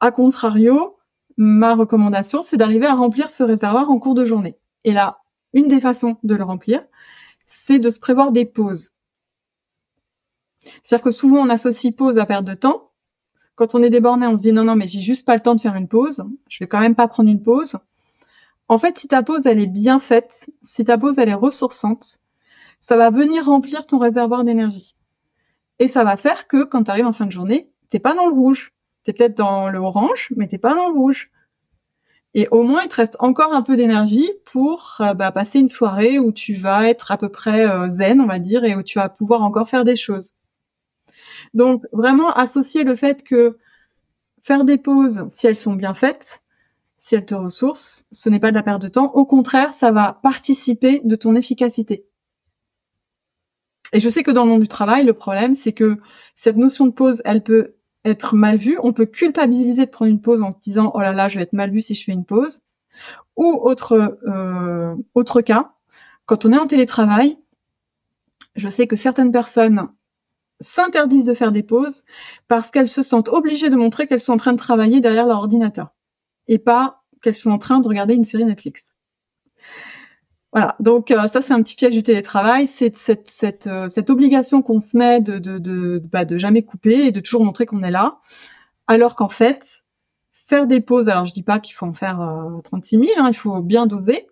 A contrario, ma recommandation, c'est d'arriver à remplir ce réservoir en cours de journée. Et là, une des façons de le remplir, c'est de se prévoir des pauses. C'est-à-dire que souvent, on associe pause à perte de temps. Quand on est débordé, on se dit non, mais j'ai juste pas le temps de faire une pause. Je vais quand même pas prendre une pause. En fait, si ta pause, elle est bien faite, si ta pause, elle est ressourçante, ça va venir remplir ton réservoir d'énergie. Et ça va faire que quand tu arrives en fin de journée, t'es pas dans le rouge. T'es peut-être dans le orange, mais t'es pas dans le rouge. Et au moins, il te reste encore un peu d'énergie pour passer une soirée où tu vas être à peu près zen, on va dire, et où tu vas pouvoir encore faire des choses. Donc, vraiment associer le fait que faire des pauses, si elles sont bien faites, si elles te ressourcent, ce n'est pas de la perte de temps. Au contraire, ça va participer de ton efficacité. Et je sais que dans le monde du travail, le problème, c'est que cette notion de pause, elle peut être mal vue. On peut culpabiliser de prendre une pause en se disant « Oh là là, je vais être mal vue si je fais une pause ». Ou autre cas, quand on est en télétravail, je sais que certaines personnes s'interdisent de faire des pauses parce qu'elles se sentent obligées de montrer qu'elles sont en train de travailler derrière leur ordinateur et pas qu'elles sont en train de regarder une série Netflix. Voilà, donc ça c'est un petit piège du télétravail, c'est cette obligation qu'on se met de jamais couper et de toujours montrer qu'on est là, alors qu'en fait, faire des pauses, alors je dis pas qu'il faut en faire 36 000, hein, il faut bien doser,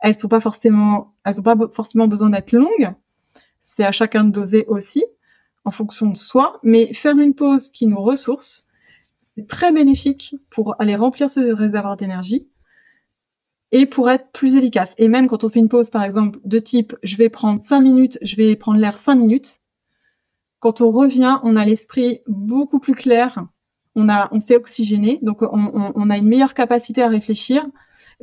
elles sont pas forcément besoin d'être longues. c'est à chacun de doser aussi, en fonction de soi, mais faire une pause qui nous ressource, c'est très bénéfique pour aller remplir ce réservoir d'énergie et pour être plus efficace. Et même quand on fait une pause, par exemple, de type « je vais prendre 5 minutes, je vais prendre l'air 5 minutes », quand on revient, on a l'esprit beaucoup plus clair, on s'est oxygéné, donc on a une meilleure capacité à réfléchir.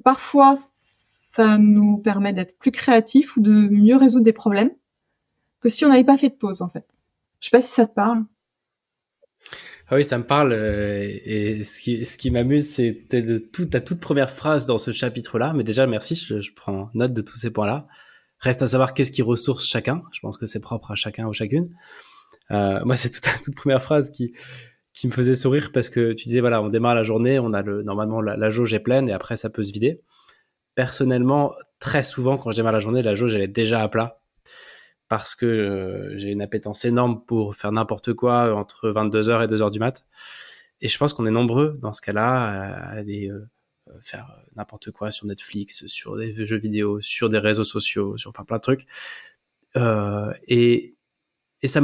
Parfois, ça nous permet d'être plus créatifs ou de mieux résoudre des problèmes que si on n'avait pas fait de pause, en fait. Je sais pas si ça te parle. Ah oui, ça me parle. Et ce qui m'amuse, c'était ta toute première phrase dans ce chapitre-là. Mais déjà, merci, je prends note de tous ces points-là. Reste à savoir qu'est-ce qui ressource chacun. Je pense que c'est propre à chacun ou chacune. Moi, c'est toute première phrase qui me faisait sourire parce que tu disais, voilà, on démarre la journée, on a normalement la jauge est pleine et après, ça peut se vider. Personnellement, très souvent, quand je démarre la journée, la jauge, elle est déjà à plat. Parce que j'ai une appétence énorme pour faire n'importe quoi entre 22h et 2h du mat. Et je pense qu'on est nombreux dans ce cas-là à aller faire n'importe quoi sur Netflix, sur des jeux vidéo, sur des réseaux sociaux, sur plein de trucs. Et ça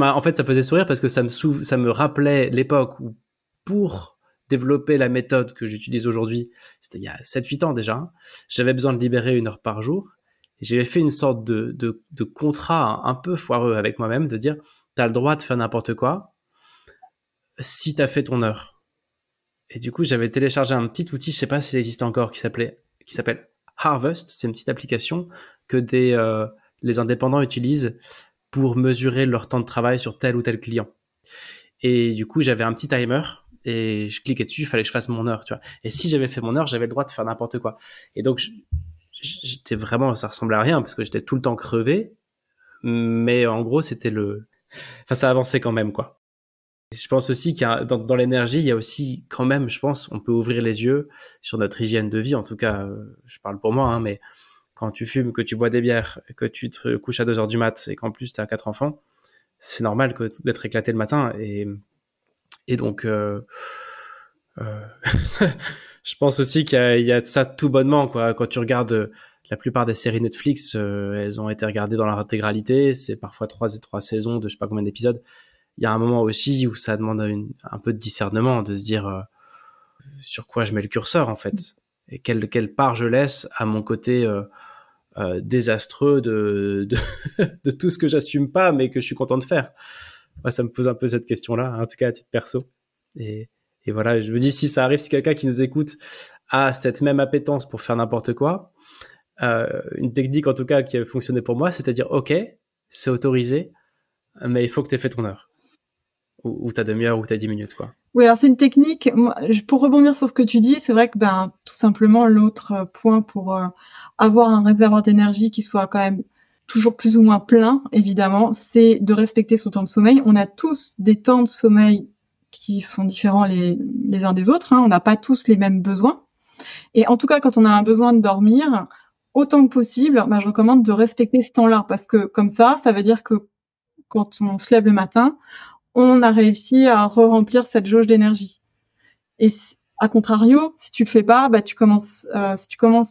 faisait sourire parce que ça me rappelait l'époque où pour développer la méthode que j'utilise aujourd'hui, c'était il y a 7-8 ans déjà, hein, j'avais besoin de libérer 1 heure par jour. J'avais fait une sorte de contrat un peu foireux avec moi-même, de dire « t'as le droit de faire n'importe quoi si t'as fait ton heure ». Et du coup, j'avais téléchargé un petit outil, je sais pas s'il existe encore, qui s'appelle Harvest. C'est une petite application que les indépendants utilisent pour mesurer leur temps de travail sur tel ou tel client. Et du coup, j'avais un petit timer et je cliquais dessus, il fallait que je fasse mon heure, tu vois. Et si j'avais fait mon heure, j'avais le droit de faire n'importe quoi. Et donc, j'étais vraiment, ça ressemblait à rien parce que j'étais tout le temps crevé, mais en gros ça avançait quand même, quoi. Et je pense aussi qu'il y a, dans l'énergie, il y a aussi quand même, je pense, on peut ouvrir les yeux sur notre hygiène de vie. En tout cas, je parle pour moi, hein, mais quand tu fumes, que tu bois des bières, que tu te couches à 2h du mat et qu'en plus t'as 4 enfants, c'est normal d'être éclaté le matin. Et donc je pense aussi qu'il y a ça tout bonnement, quoi. Quand tu regardes la plupart des séries Netflix, elles ont été regardées dans leur intégralité. C'est parfois 3 saisons de je sais pas combien d'épisodes. Il y a un moment aussi où ça demande un peu de discernement, de se dire sur quoi je mets le curseur, en fait. Et quelle part je laisse à mon côté désastreux de tout ce que j'assume pas, mais que je suis content de faire. Moi, ça me pose un peu cette question-là, hein, en tout cas à titre perso. Et voilà, je me dis, si ça arrive, si quelqu'un qui nous écoute a cette même appétence pour faire n'importe quoi, une technique en tout cas qui a fonctionné pour moi, c'est-à-dire, ok, c'est autorisé, mais il faut que tu aies fait ton heure. Ou ta demi-heure, ou ta 10 minutes, quoi. Oui, alors c'est une technique. Moi, pour rebondir sur ce que tu dis, c'est vrai que tout simplement, l'autre point pour avoir un réservoir d'énergie qui soit quand même toujours plus ou moins plein, évidemment, c'est de respecter son temps de sommeil. On a tous des temps de sommeil qui sont différents les uns des autres, hein. On n'a pas tous les mêmes besoins. Et en tout cas, quand on a un besoin de dormir, autant que possible, je recommande de respecter ce temps-là, parce que comme ça veut dire que quand on se lève le matin, on a réussi à re-remplir cette jauge d'énergie. Et à contrario, si tu le fais pas, si tu commences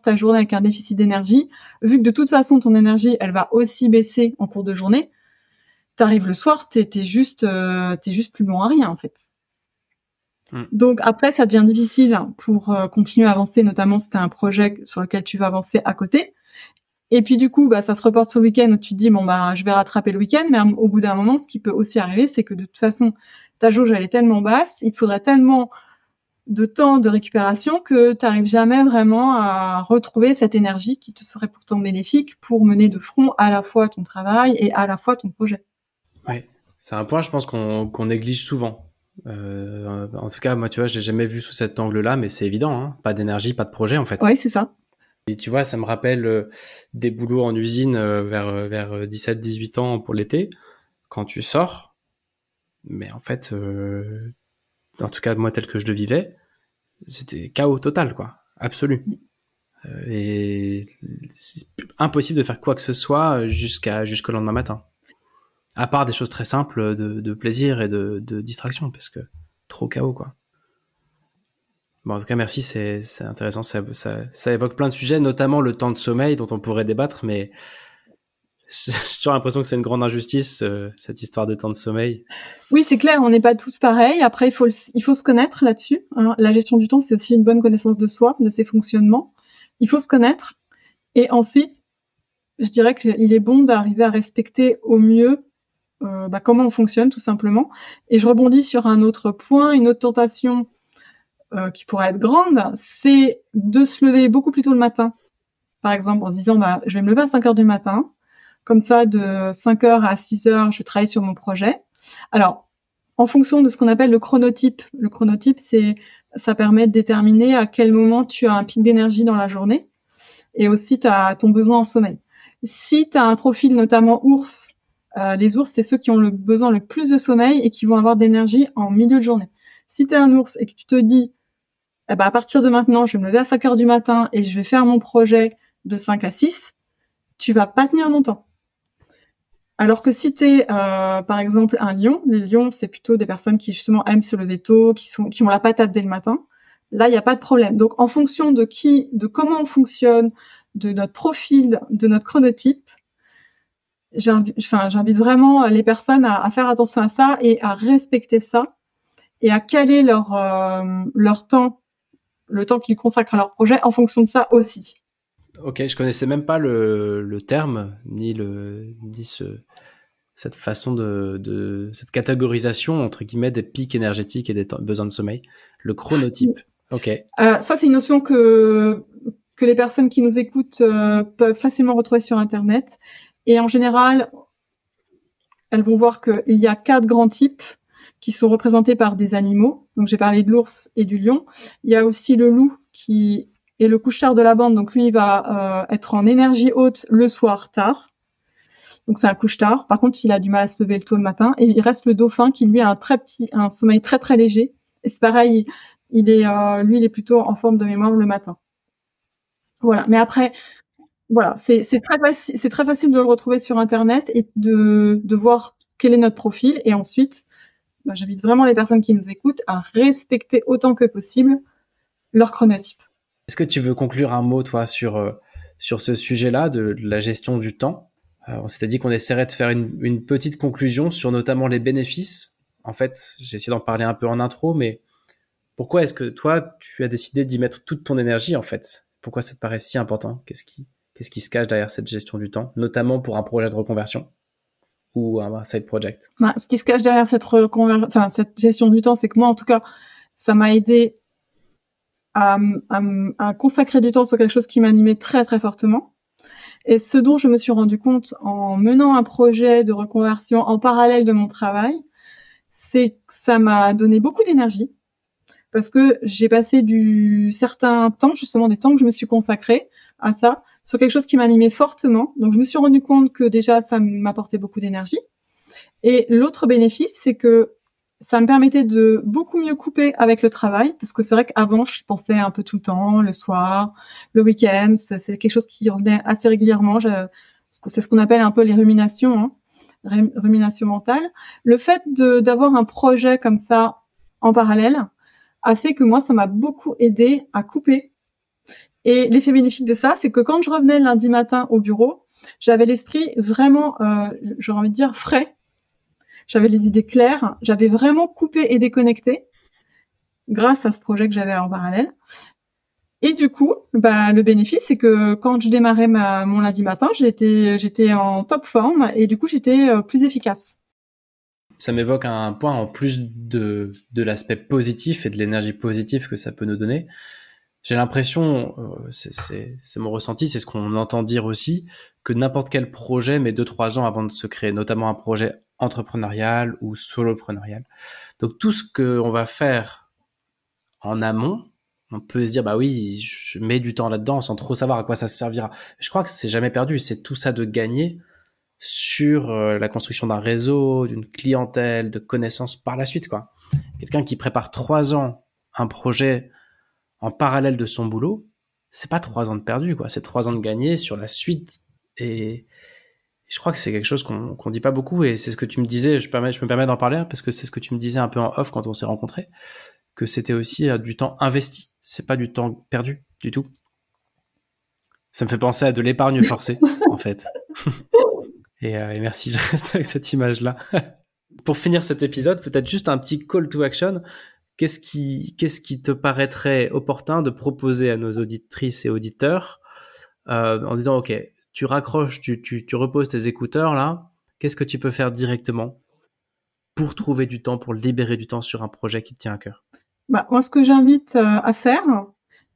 ta journée avec un déficit d'énergie, vu que de toute façon, ton énergie, elle va aussi baisser en cours de journée, t'arrives le soir, t'es juste plus bon à rien, en fait. Donc après, ça devient difficile pour continuer à avancer, notamment si t'as un projet sur lequel tu vas avancer à côté. Et puis du coup, ça se reporte sur le week-end où tu te dis, je vais rattraper le week-end. Mais au bout d'un moment, ce qui peut aussi arriver, c'est que de toute façon, ta jauge, elle est tellement basse, il te faudrait tellement de temps de récupération que t'arrives jamais vraiment à retrouver cette énergie qui te serait pourtant bénéfique pour mener de front à la fois ton travail et à la fois ton projet. Ouais, c'est un point, je pense, qu'on néglige souvent. En tout cas, moi, tu vois, je l'ai jamais vu sous cet angle-là, mais c'est évident, hein. Pas d'énergie, pas de projet, en fait. Oui, c'est ça. Et tu vois, ça me rappelle des boulots en usine vers 17-18 ans pour l'été, quand tu sors. Mais en fait, en tout cas, moi, tel que je le vivais, c'était chaos total, quoi. Absolu. Et c'est impossible de faire quoi que ce soit jusqu'au lendemain matin. À part des choses très simples de plaisir et de distraction, parce que trop chaos, quoi. Bon, en tout cas, merci, c'est intéressant, ça évoque plein de sujets, notamment le temps de sommeil dont on pourrait débattre, mais J'ai toujours l'impression que c'est une grande injustice, cette histoire de temps de sommeil. Oui, c'est clair, on n'est pas tous pareils. Après, il faut se connaître là-dessus. La gestion du temps, c'est aussi une bonne connaissance de soi, de ses fonctionnements. Il faut se connaître. Et ensuite, je dirais qu'il est bon d'arriver à respecter au mieux comment on fonctionne, tout simplement. Et je rebondis sur un autre point, une autre tentation qui pourrait être grande, c'est de se lever beaucoup plus tôt le matin. Par exemple, en se disant, je vais me lever à 5h du matin. Comme ça, de 5h à 6h, je travaille sur mon projet. Alors, en fonction de ce qu'on appelle le chronotype. Le chronotype, ça permet de déterminer à quel moment tu as un pic d'énergie dans la journée et aussi ton besoin en sommeil. Si tu as un profil notamment ours, les ours, c'est ceux qui ont le besoin le plus de sommeil et qui vont avoir d'énergie en milieu de journée. Si tu es un ours et que tu te dis, à partir de maintenant, je vais me lever à 5h du matin et je vais faire mon projet de 5 à 6, tu vas pas tenir longtemps. Alors que si tu es, par exemple, un lion, les lions, c'est plutôt des personnes qui, justement, aiment se lever tôt, qui ont la patate dès le matin. Là, il n'y a pas de problème. Donc, en fonction de comment on fonctionne, de notre profil, de notre chronotype, j'invite vraiment les personnes à faire attention à ça et à respecter ça et à caler leur temps, le temps qu'ils consacrent à leur projet en fonction de ça aussi. Ok, je connaissais même pas le terme cette façon de cette catégorisation entre guillemets des pics énergétiques et des besoins de sommeil, le chronotype. Ok. Ça c'est une notion que les personnes qui nous écoutent peuvent facilement retrouver sur Internet et en général elles vont voir qu'il y a 4 grands types qui sont représentés par des animaux. Donc j'ai parlé de l'ours et du lion. Il y a aussi le loup qui et le couche-tard de la bande, donc lui, il va être en énergie haute le soir tard. Donc c'est un couche-tard. Par contre, il a du mal à se lever le tôt le matin. Et il reste le dauphin qui, lui, a un sommeil très, très léger. Et c'est pareil, il est plutôt en forme de mémoire le matin. Voilà. Mais après, voilà, c'est très facile de le retrouver sur Internet et de voir quel est notre profil. Et ensuite, j'invite vraiment les personnes qui nous écoutent à respecter autant que possible leur chronotype. Est-ce que tu veux conclure un mot, toi, sur ce sujet-là de la gestion du temps? On s'était dit qu'on essaierait de faire une petite conclusion sur notamment les bénéfices. En fait, j'ai essayé d'en parler un peu en intro, mais pourquoi est-ce que toi, tu as décidé d'y mettre toute ton énergie, en fait? Pourquoi ça te paraît si important? Qu'est-ce qui se cache derrière cette gestion du temps, notamment pour un projet de reconversion ou un side project? Ce qui se cache derrière cette gestion du temps, c'est que moi, en tout cas, ça m'a aidé à consacrer du temps sur quelque chose qui m'animait très très fortement. Et ce dont je me suis rendu compte en menant un projet de reconversion en parallèle de mon travail, c'est que ça m'a donné beaucoup d'énergie parce que j'ai passé certains temps, justement des temps que je me suis consacrée à ça, sur quelque chose qui m'animait fortement. Donc je me suis rendu compte que déjà ça m'apportait beaucoup d'énergie. Et l'autre bénéfice, c'est que ça me permettait de beaucoup mieux couper avec le travail, parce que c'est vrai qu'avant, je pensais un peu tout le temps, le soir, le week-end, c'est quelque chose qui revenait assez régulièrement, c'est ce qu'on appelle un peu les ruminations, ruminations mentales. Le fait d'avoir un projet comme ça en parallèle a fait que moi, ça m'a beaucoup aidé à couper. Et l'effet bénéfique de ça, c'est que quand je revenais lundi matin au bureau, j'avais l'esprit vraiment, j'aurais envie de dire, frais. J'avais les idées claires, j'avais vraiment coupé et déconnecté grâce à ce projet que j'avais en parallèle. Et du coup, le bénéfice, c'est que quand je démarrais mon lundi matin, j'étais en top forme et du coup, j'étais plus efficace. Ça m'évoque un point en plus de l'aspect positif et de l'énergie positive que ça peut nous donner. J'ai l'impression, c'est mon ressenti, c'est ce qu'on entend dire aussi, que n'importe quel projet met 2-3 ans avant de se créer, notamment un projet entrepreneurial ou soloprenarial. Donc tout ce qu'on va faire en amont, on peut se dire je mets du temps là-dedans sans trop savoir à quoi ça servira. Je crois que c'est jamais perdu, c'est tout ça de gagner sur la construction d'un réseau, d'une clientèle, de connaissances par la suite, quoi. Quelqu'un qui prépare 3 ans un projet en parallèle de son boulot, c'est pas 3 ans de perdu, quoi. C'est 3 ans de gagné sur la suite et je crois que c'est quelque chose qu'on dit pas beaucoup et c'est ce que tu me disais, je me permets d'en parler parce que c'est ce que tu me disais un peu en off quand on s'est rencontrés, que c'était aussi du temps investi, c'est pas du temps perdu du tout. Ça me fait penser à de l'épargne forcée en fait. Et merci, je reste avec cette image-là. Pour finir cet épisode, peut-être juste un petit call to action. Qu'est-ce qui te paraîtrait opportun de proposer à nos auditrices et auditeurs en disant, OK, tu raccroches, tu reposes tes écouteurs là, qu'est-ce que tu peux faire directement pour trouver du temps, pour libérer du temps sur un projet qui te tient à cœur? Moi, ce que j'invite à faire,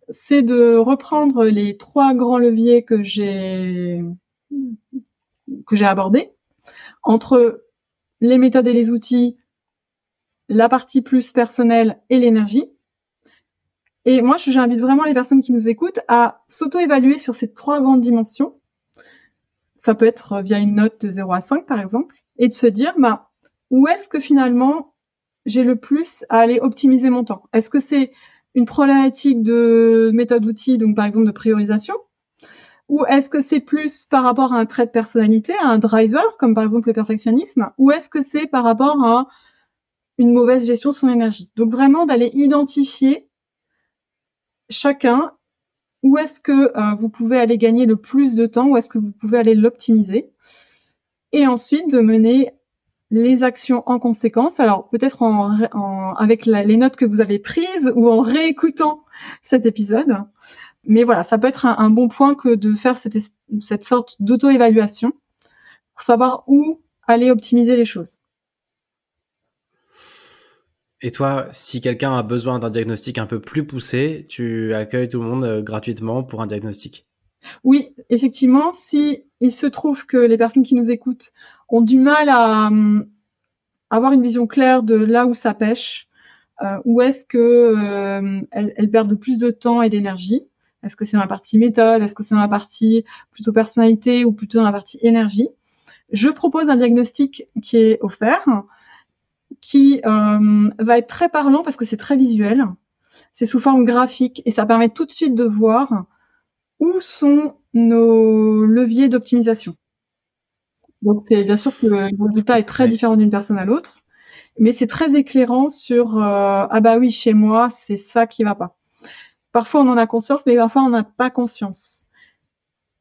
c'est de reprendre les 3 grands leviers que j'ai abordés, entre les méthodes et les outils, la partie plus personnelle et l'énergie. Et moi, j'invite vraiment les personnes qui nous écoutent à s'auto-évaluer sur ces 3 grandes dimensions. Ça peut être via une note de 0 à 5, par exemple, et de se dire, où est-ce que finalement j'ai le plus à aller optimiser mon temps? Est-ce que c'est une problématique de méthode-outil, donc par exemple de priorisation? Ou est-ce que c'est plus par rapport à un trait de personnalité, à un driver, comme par exemple le perfectionnisme? Ou est-ce que c'est par rapport à une mauvaise gestion de son énergie? Donc vraiment d'aller identifier chacun où est-ce que vous pouvez aller gagner le plus de temps, où est-ce que vous pouvez aller l'optimiser, et ensuite de mener les actions en conséquence. Alors peut-être avec les notes que vous avez prises ou en réécoutant cet épisode. Mais voilà, ça peut être un bon point que de faire cette sorte d'auto-évaluation pour savoir où aller optimiser les choses. Et toi, si quelqu'un a besoin d'un diagnostic un peu plus poussé, tu accueilles tout le monde gratuitement pour un diagnostic? Oui, effectivement, si il se trouve que les personnes qui nous écoutent ont du mal à avoir une vision claire de là où ça pêche, où est-ce que elles perdent le plus de temps et d'énergie. Est-ce que c'est dans la partie méthode? Est-ce que c'est dans la partie plutôt personnalité ou plutôt dans la partie énergie? Je propose un diagnostic qui est offert, qui va être très parlant parce que c'est très visuel, c'est sous forme graphique et ça permet tout de suite de voir où sont nos leviers d'optimisation. Donc c'est bien sûr que le résultat est très différent d'une personne à l'autre, mais c'est très éclairant sur ah bah oui, chez moi c'est ça qui va pas. Parfois on en a conscience, mais parfois on n'a pas conscience.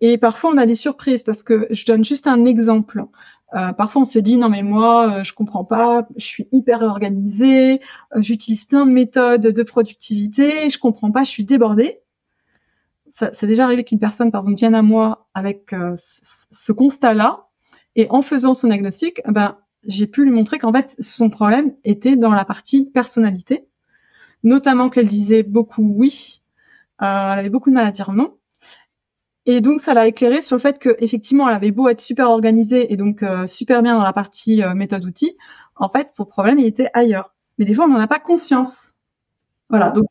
Et parfois on a des surprises parce que je donne juste un exemple. Parfois on se dit non mais moi je comprends pas, je suis hyper organisée, j'utilise plein de méthodes de productivité, je comprends pas, je suis débordée. Ça, c'est déjà arrivé qu'une personne par exemple vienne à moi avec ce constat-là et en faisant son diagnostic, j'ai pu lui montrer qu'en fait son problème était dans la partie personnalité, notamment qu'elle disait beaucoup oui, elle avait beaucoup de mal à dire non. Et donc, ça l'a éclairé sur le fait que, effectivement, elle avait beau être super organisée et donc super bien dans la partie méthode-outil, en fait, son problème, il était ailleurs. Mais des fois, on n'en a pas conscience. Voilà. Donc,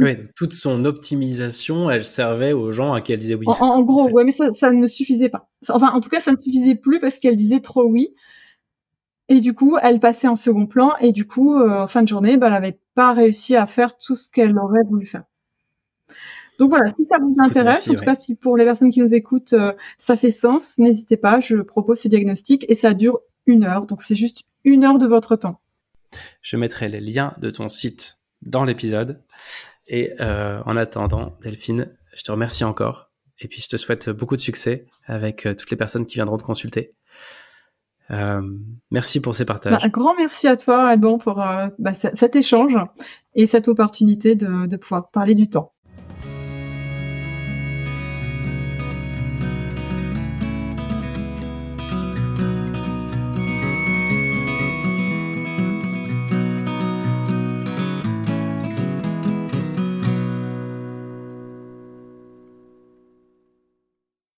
oui, toute son optimisation, elle servait aux gens à qui elle disait oui. En gros, en fait. Ouais, mais ça ne suffisait pas. Enfin, en tout cas, ça ne suffisait plus parce qu'elle disait trop oui. Et du coup, elle passait en second plan. Et du coup, en fin de journée, elle n'avait pas réussi à faire tout ce qu'elle aurait voulu faire. Donc voilà, si ça vous intéresse, merci, en tout cas, si pour les personnes qui nous écoutent, ça fait sens, n'hésitez pas, je propose ce diagnostic et ça dure 1 heure. Donc c'est juste 1 heure de votre temps. Je mettrai les liens de ton site dans l'épisode. Et en attendant, Delphine, je te remercie encore. Et puis je te souhaite beaucoup de succès avec toutes les personnes qui viendront te consulter. Merci pour ces partages. Un grand merci à toi, Alban, pour cet échange et cette opportunité de pouvoir parler du temps.